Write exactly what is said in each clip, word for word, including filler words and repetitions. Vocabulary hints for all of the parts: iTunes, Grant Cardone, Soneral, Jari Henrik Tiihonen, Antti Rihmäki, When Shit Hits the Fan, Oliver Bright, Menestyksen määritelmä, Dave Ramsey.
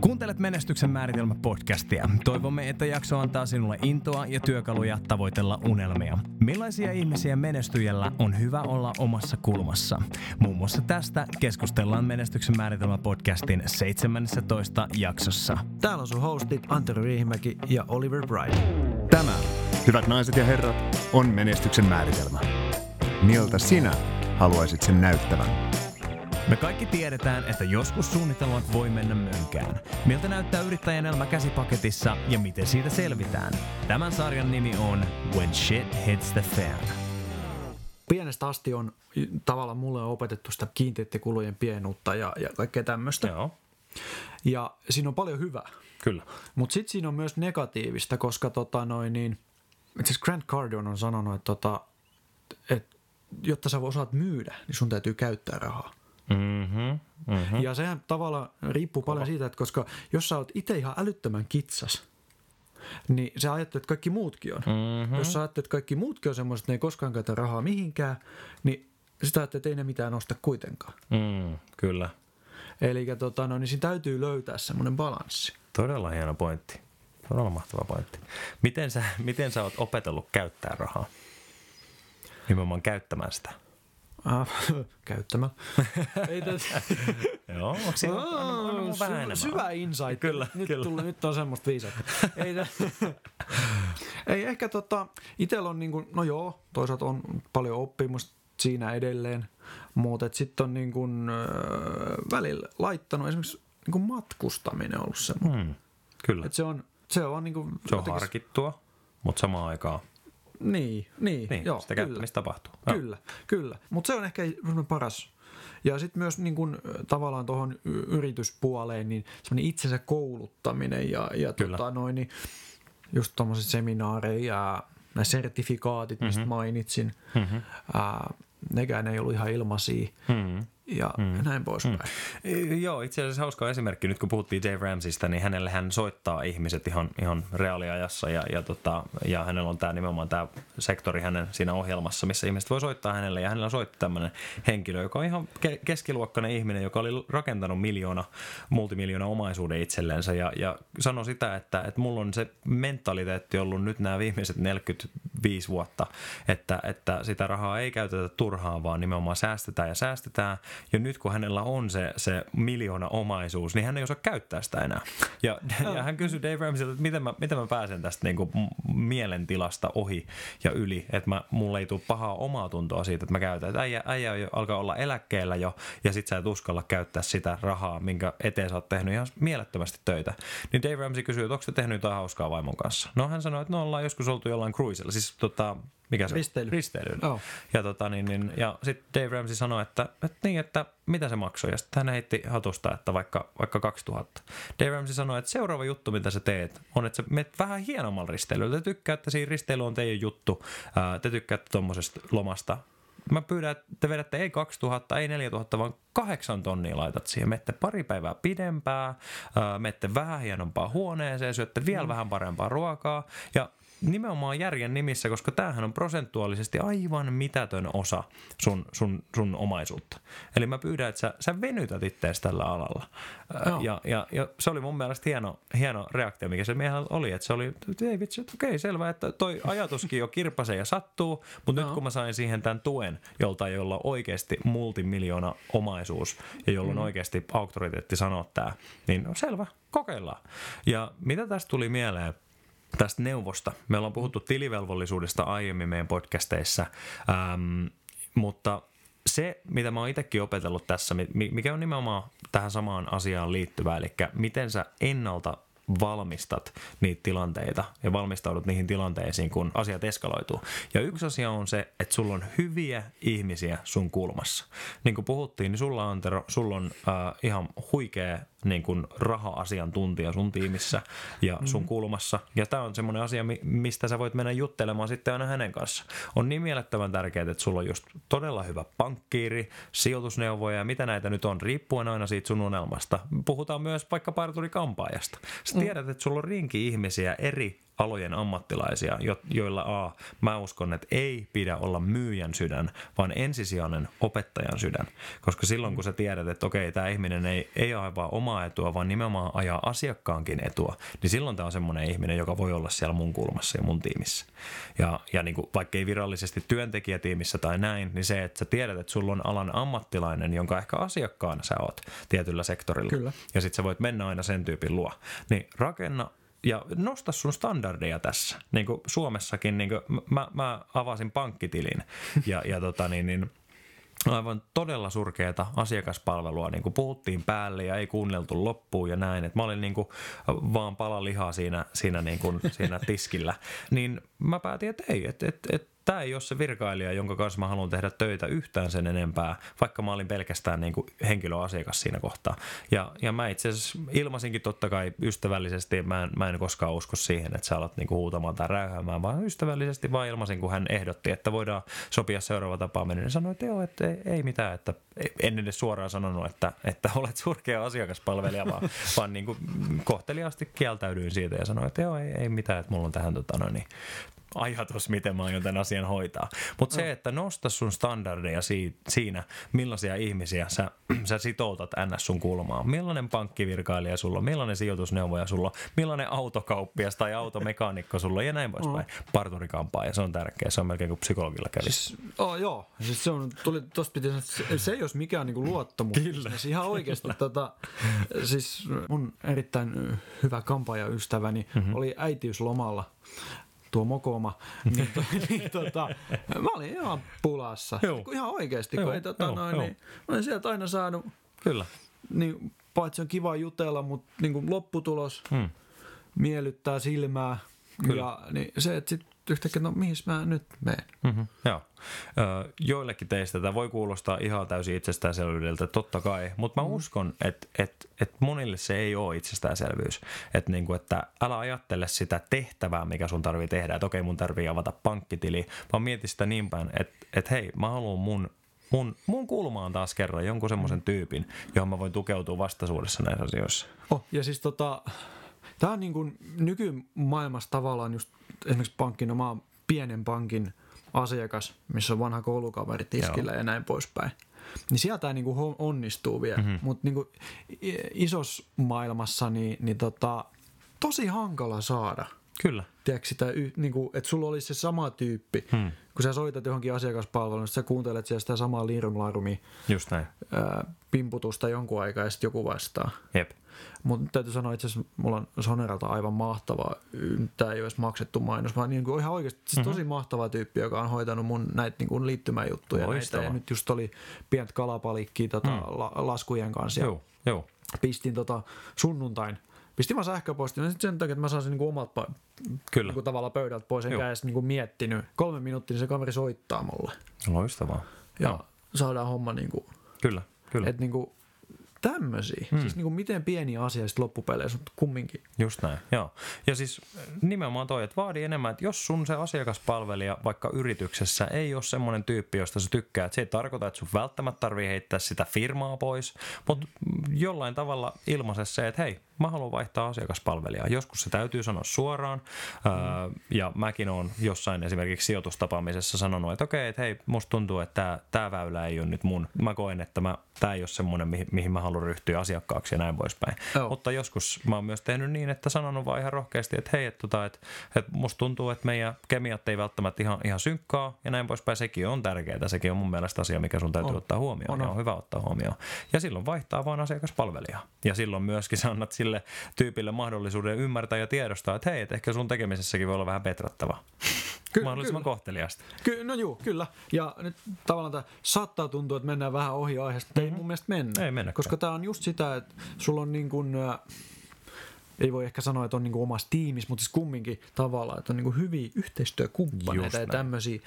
Kuuntelet Menestyksen määritelmä podcastia. Toivomme, että jakso antaa sinulle intoa ja työkaluja tavoitella unelmia. Millaisia ihmisiä menestyjällä on hyvä olla omassa kulmassa? Muun muassa tästä keskustellaan Menestyksen määritelmä podcastin seitsemännessä toista jaksossa. Täällä on sun hostit Antti Rihmäki ja Oliver Bright. Tämä, hyvät naiset ja herrat, on Menestyksen määritelmä. Miltä sinä haluaisit sen näyttävän? Me kaikki tiedetään, että joskus suunnitelmat voi mennä mönkään. Miltä näyttää yrittäjän elämä käsipaketissa ja miten siitä selvitään? Tämän sarjan nimi on When Shit Hits the Fan. Pienestä asti on tavallaan mulle on opetettu sitä kiinteittekulujen pienuutta ja, ja kaikkea tämmöistä. Joo. Ja siinä on paljon hyvää. Kyllä. Mutta sitten siinä on myös negatiivista, koska tota noin niin, itse asiassa Grant Cardone on sanonut, että, tota, että jotta sä osaat myydä, niin sun täytyy käyttää rahaa. Mm-hmm, mm-hmm. Ja sehän tavallaan riippuu paljon siitä, että koska jos sä oot itse ihan älyttömän kitsas, niin sä ajattelet, että kaikki muutkin on. Mm-hmm. Jos sä ajattelet, että kaikki muutkin on semmoiset, että ne ei koskaan käytä rahaa mihinkään, niin sitä ajattelet, että ei ne mitään osta kuitenkaan. Mm, kyllä. Eli tota, no, niin siinä täytyy löytää semmoinen balanssi. Todella hieno pointti. Todella mahtava pointti. Miten sä, miten sä oot opetellut käyttää rahaa? Nimenomaan käyttämään sitä. Ah, käyttämällä. Ei tässä. Joo, siinä on vähän enemmän. Syvä insight. Kyllä, nyt, kyllä. Tullut, nyt on semmoista viisautta. Ei, ei ehkä tota, itsellä on niinku, no joo, toisaalta on paljon oppimusta siinä edelleen, mutta sitten on niinku, välillä laittanut esimerkiksi niinku matkustaminen on ollut semmoinen. Mm, kyllä. Et se on, se on, niinku, se on harkittua, mutta samaan aikaan. Niin, niin, niin, joo, sitä käyttämistä tapahtuu. Kyllä, joo. Kyllä. Mutta se on ehkä paras. Ja sitten myös niin kun, tavallaan tuohon yrityspuoleen, niin semmoinen itsensä kouluttaminen ja, ja tota noin, niin just tuommoiset seminaareja ja nämä sertifikaatit, mistä mm-hmm. mainitsin, mm-hmm. Ää, nekään ei ollut ihan ilmaisia. Mm-hmm. Ja mm. näin poispäin. Mm. Joo, itse asiassa hauska esimerkki. Nyt kun puhuttiin Dave Ramseystä, niin hänelle hän soittaa ihmiset ihan, ihan reaaliajassa. Ja, ja, tota, ja hänellä on tää, nimenomaan tämä sektori hänen siinä ohjelmassa, missä ihmiset voi soittaa hänelle. Ja hänellä soitti tämmöinen henkilö, joka on ihan ke- keskiluokkainen ihminen, joka oli rakentanut miljoona, multimiljoona omaisuuden itsellensä. Ja, ja sanoi sitä, että, että mulla on se mentaliteetti ollut nyt nämä viimeiset neljäkymmentäviisi vuotta, että, että sitä rahaa ei käytetä turhaan, vaan nimenomaan säästetään ja säästetään. Ja nyt kun hänellä on se, se miljoona omaisuus, niin hän ei osaa käyttää sitä enää. Ja, no. ja hän kysyi Dave Ramseyilta, että miten mä, miten mä pääsen tästä niin kuin mielentilasta ohi ja yli. Että mä, mulla ei tule pahaa omaa tuntoa siitä, että mä käytän. Että äijä, äijä alkaa olla eläkkeellä jo ja sit sä et uskalla käyttää sitä rahaa, minkä eteen sä oot tehnyt ihan mielettömästi töitä. Niin Dave Ramsey kysyi, että onko te tehnyt jotain hauskaa vaimon kanssa? No hän sanoi, että no ollaan joskus oltu jollain cruisella. Siis tota... Mikä se Risteily. Risteilyllä. Oh. Ja, tota, niin, niin, ja sitten Dave Ramsey sanoi, että, että, niin, että mitä se maksoi. Ja sitten hän heitti hatusta, että vaikka, vaikka kaksituhatta. Dave Ramsey sanoi, että seuraava juttu, mitä sä teet, on, että sä menet vähän hienommalla risteilyllä. Te tykkäätte, siinä risteily on teidän juttu. Te tykkäätte tuommoisesta lomasta. Mä pyydän, että te vedätte ei kaksituhatta, ei neljätuhatta, vaan kahdeksan tonnia laitat siihen. Menette pari päivää pidempää, menette vähän hienompaa huoneeseen, syötte vielä mm. vähän parempaa ruokaa ja nimenomaan järjen nimissä, koska tämähän on prosentuaalisesti aivan mitätön osa sun, sun, sun omaisuutta. Eli mä pyydän, että sä, sä venytät ittees tällä alalla. No. Ja, ja, ja se oli mun mielestä hieno, hieno reaktio, mikä se miehellä oli. Että se oli, ei vitsi, okei okay, selvä, että toi ajatuskin jo kirpasee ja sattuu, mutta no. nyt kun mä sain siihen tämän tuen, jolta jolla on oikeasti multimiljoona omaisuus ja jolla on mm. oikeasti auktoriteetti sanoa tää, niin no, selvä, kokeillaan. Ja mitä tästä tuli mieleen? Tästä neuvosta. Me ollaan puhuttu tilivelvollisuudesta aiemmin meidän podcasteissa, ähm, mutta se, mitä mä oon itsekin opetellut tässä, mikä on nimenomaan tähän samaan asiaan liittyvää, eli miten sä ennalta valmistat niitä tilanteita ja valmistaudut niihin tilanteisiin, kun asiat eskaloituu. Ja yksi asia on se, että sulla on hyviä ihmisiä sun kulmassa. Niin kuin puhuttiin, niin sulla on, sulla on äh, ihan huikea niin kuin raha-asiantuntija sun tiimissä ja sun mm-hmm. kulmassa. Ja tämä on semmoinen asia, mistä sä voit mennä juttelemaan sitten aina hänen kanssa. On niin mielettömän tärkeää, että sulla on just todella hyvä pankkiiri, sijoitusneuvoja ja mitä näitä nyt on, riippuen aina siitä sun unelmasta. Puhutaan myös vaikka parturi-kampaajasta. Sä tiedät, mm-hmm. että sulla on rinki ihmisiä eri alojen ammattilaisia, joilla a, mä uskon, että ei pidä olla myyjän sydän, vaan ensisijainen opettajan sydän. Koska silloin, kun sä tiedät, että okei, tämä ihminen ei, ei aja vaan omaa etua, vaan nimenomaan ajaa asiakkaankin etua, niin silloin tämä on semmoinen ihminen, joka voi olla siellä mun kulmassa ja mun tiimissä. Ja, ja niin kuin, vaikka ei virallisesti työntekijätiimissä tai näin, niin se, että sä tiedät, että sulla on alan ammattilainen, jonka ehkä asiakkaana sä oot tietyllä sektorilla. Kyllä. Ja sit sä voit mennä aina sen tyypin luo. Niin rakenna ja nosta sun standardeja tässä. Niin kuin Suomessakin niin kuin mä, mä avasin pankkitilin ja, ja tota niin, niin aivan todella surkeata asiakaspalvelua, niin kuin puhuttiin päälle ja ei kuunneltu loppuun ja näin. Et mä olin niin kuin vaan pala lihaa siinä, siinä, niin kuin, siinä tiskillä. Niin mä päätin, että ei, että et, et, tämä ei ole se virkailija, jonka kanssa mä haluan tehdä töitä yhtään sen enempää, vaikka mä olin pelkästään niin kuin henkilöasiakas siinä kohtaa. Ja, ja mä itse asiassa ilmasinkin totta kai ystävällisesti, mä en, mä en koskaan usko siihen, että sä alat niin kuin huutamaan tai räyhäämään, vaan ystävällisesti vaan ilmasin, kun hän ehdotti, että voidaan sopia seuraava tapaaminen. Ja sanoin, että joo, että ei, ei mitään, että en edes suoraan sanonut, että, että olet surkea asiakaspalvelija, vaan, vaan niin kuin kohteliaasti kieltäydyin siitä ja sanoin, että joo, ei, ei mitään, että mulla on tähän tota noin, ajatus, miten mä aion tämän asian hoitaa. Mutta se, että nosta sun standardeja siinä, millaisia ihmisiä sä, sä sitoutat ns. Sun kulmaan. Millainen pankkivirkailija sulla on, millainen sijoitusneuvoja sulla on, millainen autokauppias tai automekaanikko sulla on ja näin poispäin. Mm. Parturikampaa ja se on tärkeä, se on melkein kuin psykologilla kävis. Siis, oh, joo, siis se on, tuli, tosta piti sanoa, että se ei olisi mikään niinku luottamus. Kyllä. Siis ihan oikeasti. Tota, siis mun erittäin hyvä kampaajaystäväni mm-hmm. oli äitiyslomalla. Tuo mokooma, niin, to, niin tota, mä olin ihan pulassa, joo. ihan oikeasti, kun joo, ei tota joo, noin, joo. Niin, mä olin sieltä aina saanut, kyllä. Niin, paitsi on kiva jutella, mutta niin lopputulos hmm. miellyttää silmää, kyllä. ja niin, se, että sit yhtäkkiä, no mihin mä nyt menen. Mm-hmm, joo. Joillekin teistä tämä voi kuulostaa ihan täysin itsestäänselvyydeltä, totta kai, mutta mä mm. uskon, että et, et monille se ei ole itsestäänselvyys. Et niinku, että älä ajattele sitä tehtävää, mikä sun tarvii tehdä, että okei mun tarvii avata pankkitili, vaan mieti sitä niin päin, että et, hei mä haluan mun Mun, mun kulmaan taas kerran jonkun semmoisen tyypin, johon mä voin tukeutua vastaisuudessa näissä asioissa. Oh, ja siis tota... Tämä on niin kuin nykymaailmassa tavallaan just esimerkiksi pankkin, no mä oon pienen pankin asiakas, missä on vanha koulukaveri tiskillä Joo. ja näin poispäin. Niin sieltä tämä niin kuin onnistuu vielä, mm-hmm. mutta niin kuin isossa maailmassa niin, niin tota, tosi hankala saada. Kyllä. Tiedätkö sitä, niin kuin, että sulla olisi se sama tyyppi, hmm. kun sä soitat johonkin asiakaspalveluun, niin sä kuuntelet siellä sitä samaa liirumlaarumia, just näin. Ää, pimputusta jonkun aikaa ja sitten joku vastaa. Jep. Mutta täytyy sanoa, itse asiassa mulla on Soneralta aivan mahtavaa, tämä ei ole edes maksettu mainos, vaan niin kuin ihan oikeasti siis tosi mm-hmm. mahtava tyyppi, joka on hoitanut mun näitä niin kuin liittymäjuttuja. Näitä, ja nyt just oli pientä kalapalikkiä tota, mm. la, laskujen kanssa. Joo, joo. Pistin tota, sunnuntain. Pistin mä sähköpostin, ja sitten sen takia, että mä saan sen niinku omalta pa- niinku tavalla pöydältä pois, enkä edes niinku miettinyt. Kolme minuuttia, niin se kaveri soittaa mulle. Loistavaa. Ja no. saadaan homma niinku... Kyllä, kyllä. Että niinku tämmöisiä. Mm. Siis niinku miten pieniä asia sitten loppupeleissä, mutta kumminkin. Just näin, joo. Ja siis nimenomaan toi, että vaadi enemmän, että jos sun se asiakaspalvelija vaikka yrityksessä ei ole semmoinen tyyppi, josta sä tykkäät, se ei tarkoita, että sun välttämättä tarvii heittää sitä firmaa pois, mutta jollain tavalla ilmaise se, että hei, mä haluan vaihtaa asiakaspalvelijaa. Joskus se täytyy sanoa suoraan. Mm. Öö, ja mäkin olen jossain esimerkiksi sijoitustapaamisessa sanonut, että okei, että hei, musta tuntuu, että tämä väylä ei ole nyt mun. Mä koen, että tämä ei ole semmoinen, mihin, mihin mä haluan ryhtyä asiakkaaksi ja näin poispäin. Oh. Mutta joskus mä oon myös tehnyt niin, että sanonut vaan ihan rohkeasti, että hei, että, tota, että, että musta tuntuu, että meidän kemiat ei välttämättä ihan, ihan synkkaa ja näin poispäin. Sekin on tärkeää. Sekin on mun mielestä asia, mikä sun täytyy on. ottaa huomioon. On, on. Ja on hyvä ottaa huomioon. Ja silloin vaihtaa vaan asiakaspalvelijaa. Ja silloin myöskin sanat sille tyypille mahdollisuuden ymmärtää ja tiedostaa, että hei, et ehkä sun tekemisessäkin voi olla vähän petrattavaa. Ky- Mahdollisimman kyllä. kohteliasta. Ky- no juu, kyllä. Ja nyt tavallaan tämä saattaa tuntua, että mennään vähän ohi aiheesta, mutta mm-hmm. ei mun mielestä mennä. Ei mennäkään. Koska tämä on just sitä, että sulla on niin kuin, äh, ei voi ehkä sanoa, että on niin kuin omassa tiimissä, mutta siis kumminkin tavallaan, että on niin kuin hyviä yhteistyökumppaneita ja tämmöisiä,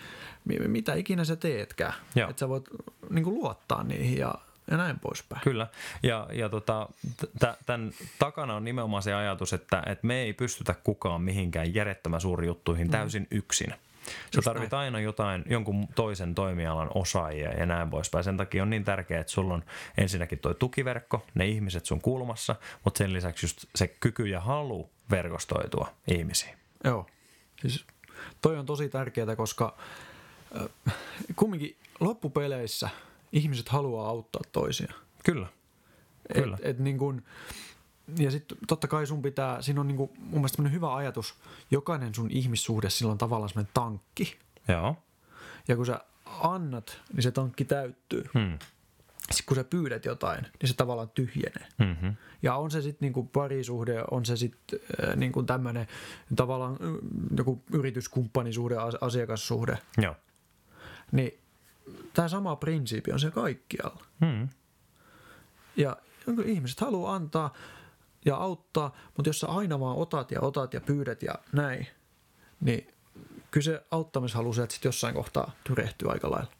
mitä ikinä sä teetkään. Joo. Että sä voit niin kuin luottaa niihin ja ja näin poispäin. Kyllä. Ja, ja tota, t- tämän takana on nimenomaan se ajatus, että et me ei pystytä kukaan mihinkään järjettömän suuriin juttuihin mm. täysin yksin. Sä tarvit aina jotain, jonkun toisen toimialan osaajia ja näin poispäin. Sen takia on niin tärkeää, että sulla on ensinnäkin toi tukiverkko, ne ihmiset sun kulmassa, mutta sen lisäksi just se kyky ja halu verkostoitua ihmisiin. Joo, siis toi on tosi tärkeää, koska äh, kumminkin loppupeleissä ihmiset haluaa auttaa toisia. Kyllä, kyllä. Et, et niin kun, ja sitten totta kai sun pitää, siinä on niin kun, mun mielestä semmoinen hyvä ajatus, jokainen sun ihmissuhde, sillä on tavallaan semmoinen tankki. Joo. Ja kun sä annat, niin se tankki täyttyy. Hmm. Sitten kun sä pyydät jotain, niin se tavallaan tyhjenee. Mm-hmm. Ja on se sitten niinku parisuhde, on se sitten niinku tämmöinen tavallaan joku yrityskumppanisuhde, asiakassuhde. Joo. Niin tämä sama prinsiipi on se kaikkialla. Mm. Ja ihmiset haluaa antaa ja auttaa, mutta jos sä aina vaan otat ja otat ja pyydät ja näin, niin kyllä se auttamishalu sieltä sitten jossain kohtaa tyrehtyy aika lailla.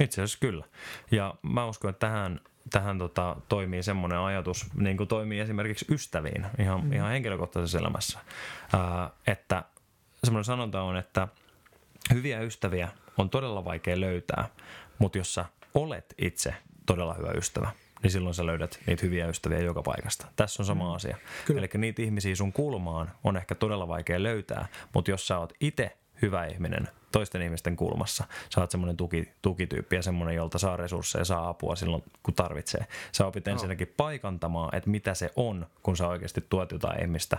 Itse asiassa kyllä. Ja mä uskon, että tähän, tähän tota, toimii semmoinen ajatus, niin kuin toimii esimerkiksi ystäviin ihan, mm. ihan henkilökohtaisessa elämässä. Äh, että semmoinen sanonta on, että hyviä ystäviä on todella vaikea löytää, mutta jos sä olet itse todella hyvä ystävä, niin silloin sä löydät niitä hyviä ystäviä joka paikasta. Tässä on sama asia. Eli niitä ihmisiä sun kulmaan on ehkä todella vaikea löytää, mutta jos sä oot itse hyvä ihminen toisten ihmisten kulmassa. Sä oot semmoinen tuki, tukityyppi ja semmoinen, jolta saa resursseja, saa apua silloin, kun tarvitsee. Sä opit ensinnäkin paikantamaan, että mitä se on, kun sä oikeasti tuot jotain ihmistä.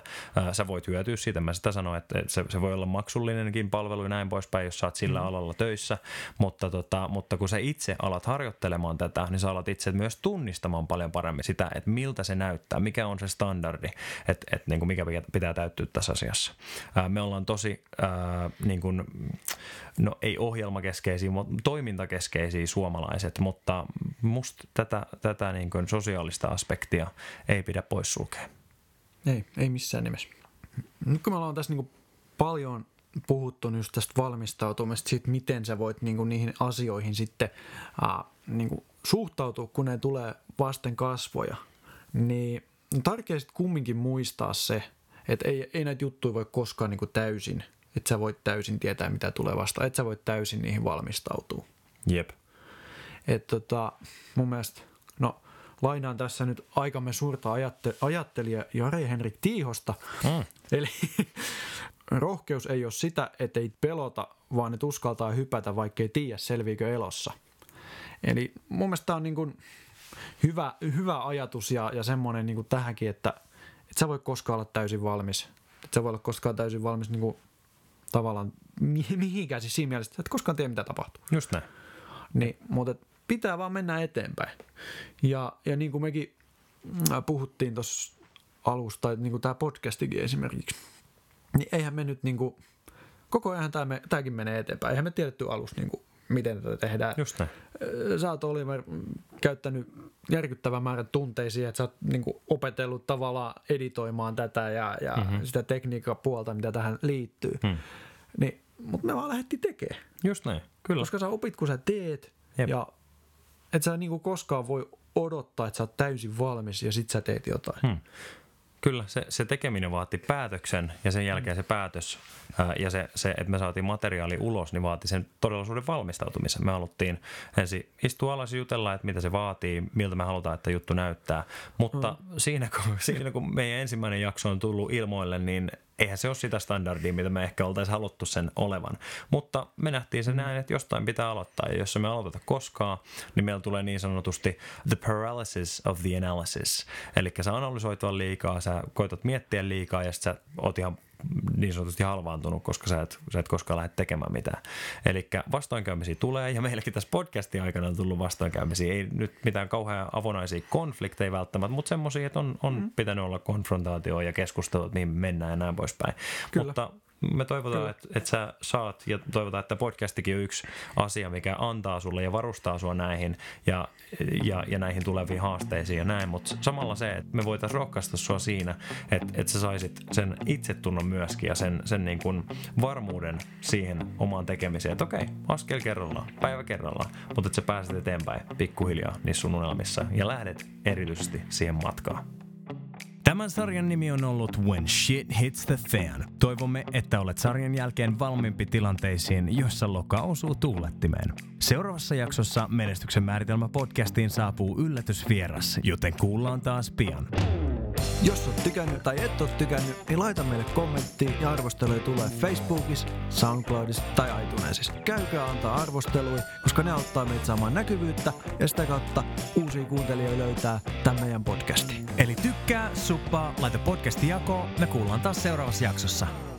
Sä voit hyötyä siitä. Mä sitä sanon, että se, se voi olla maksullinenkin palvelu ja näin poispäin, jos sä oot sillä mm. alalla töissä. Mutta, tota, mutta kun sä itse alat harjoittelemaan tätä, niin sä alat itse myös tunnistamaan paljon paremmin sitä, että miltä se näyttää, mikä on se standardi, että et, niin mikä pitää täyttyä tässä asiassa. Ää, me ollaan tosi... Ää, niin kuin, no ei ohjelmakeskeisiä, mutta toimintakeskeisiä suomalaiset, mutta musta tätä, tätä niin kuin sosiaalista aspektia ei pidä poissulkea. Ei, ei missään nimessä. Nyt kun me ollaan tässä niin kuin paljon puhuttu just tästä valmistautumisesta, siitä miten sä voit niin kuin niihin asioihin sitten äh, niin kuin suhtautua, kun ne tulee vasten kasvoja, niin tärkeää sitten kumminkin muistaa se, että ei, ei näitä juttuja voi koskaan niin kuin täysin että sä voit täysin tietää, mitä tulee vastaan. Että sä voit täysin niihin valmistautua. Jep. Et tota, mun mielestä, no lainaan tässä nyt aikamme suurta ajatte- ajattelija Jari Henrik Tiihosta. Mm. Eli rohkeus ei ole sitä, ettei pelota, vaan et uskaltaa hypätä, vaikkei tiedä selviikö elossa. Eli mun mielestä tää on niin kun hyvä, hyvä ajatus ja, ja semmonen niin kun tähänkin, että et sä voi koskaan olla täysin valmis. Et sä voi olla koskaan täysin valmis niin kun tavallaan mihinkään siis siinä mielessä, että koskaan tiedä mitä tapahtuu. Just näin. Niin, mutta pitää vaan mennä eteenpäin. Ja, ja niin kuin mekin puhuttiin tuossa alusta, tai niin kuin tämä podcastikin esimerkiksi, niin eihän me nyt niin kuin, koko ajan me, tämäkin menee eteenpäin. Eihän me tiedetty alussa niin kuin, miten tätä tehdään. Just näin. Sä oot Oliver käyttänyt järkyttävän määrän tunteisiin, että sä oot niin kuin opetellut tavallaan editoimaan tätä ja, ja mm-hmm. sitä tekniikan puolta, mitä tähän liittyy. Mm. Niin, mutta me vaan lähdettiin tekemään. Just näin, kyllä. Koska sä opit, kun sä teet, Jep. ja et sä niin kuin koskaan voi odottaa, että sä oot täysin valmis ja sit sä teet jotain. Mm. Kyllä, se, se tekeminen vaati päätöksen ja sen jälkeen se päätös ää, ja se, se, että me saatiin materiaali ulos, niin vaati sen todellisuuden valmistautumisen. Me haluttiin ensin istua alas ja jutella, että mitä se vaatii, miltä me halutaan, että juttu näyttää. Mutta mm. siinä, kun, siinä kun meidän ensimmäinen jakso on tullut ilmoille, niin eihän se ole sitä standardia, mitä me ehkä oltaisiin haluttu sen olevan. Mutta me nähtiin se näin, että jostain pitää aloittaa. Ja jos me aloiteta koskaan, niin meillä tulee niin sanotusti the paralysis of the analysis. Eli sä analysoit vaan liikaa, sä koetat miettiä liikaa ja sit sä oot ihan niin sanotusti halvaantunut, koska sä et, sä et koskaan lähde tekemään mitään. Eli vastoinkäymisiä tulee, ja meilläkin tässä podcastin aikana on tullut vastoinkäymisiä. Ei nyt mitään kauhean avonaisia konflikteja välttämättä, mutta semmoisia, että on, on mm. pitänyt olla konfrontaatio ja keskustelua, että mihin mennään ja näin poispäin. Kyllä. Mutta me toivotaan, että et sä saat, ja toivotaan, että podcastikin on yksi asia, mikä antaa sulle ja varustaa sua näihin ja, ja, ja näihin tuleviin haasteisiin ja näin, mutta samalla se, että me voitaisiin rohkaista sua siinä, että et sä saisit sen itsetunnon myöskin ja sen, sen niin kuin varmuuden siihen omaan tekemiseen, että okei, askel kerrallaan, päivä kerrallaan, mutta että sä pääset eteenpäin pikkuhiljaa niissä sun unelmissa ja lähdet erityisesti siihen matkaan. Tämän sarjan nimi on ollut When Shit Hits the Fan. Toivomme, että olet sarjan jälkeen valmiimpi tilanteisiin, joissa loka osuu tuulettimeen. Seuraavassa jaksossa Menestyksen määritelmä podcastiin saapuu yllätysvieras, joten kuullaan taas pian. Jos oot tykännyt tai et oo tykännyt, niin laita meille kommentti ja arvosteluja tulee Facebookissa, SoundCloudissa tai iTunesissa. Käykää antaa arvosteluja, koska ne auttaa meitä saamaan näkyvyyttä ja sitä kautta uusia kuuntelijoita löytää tämän meidän podcastin. Eli tykkää, suppaa, laita podcasti jakoon, me kuullaan taas seuraavassa jaksossa.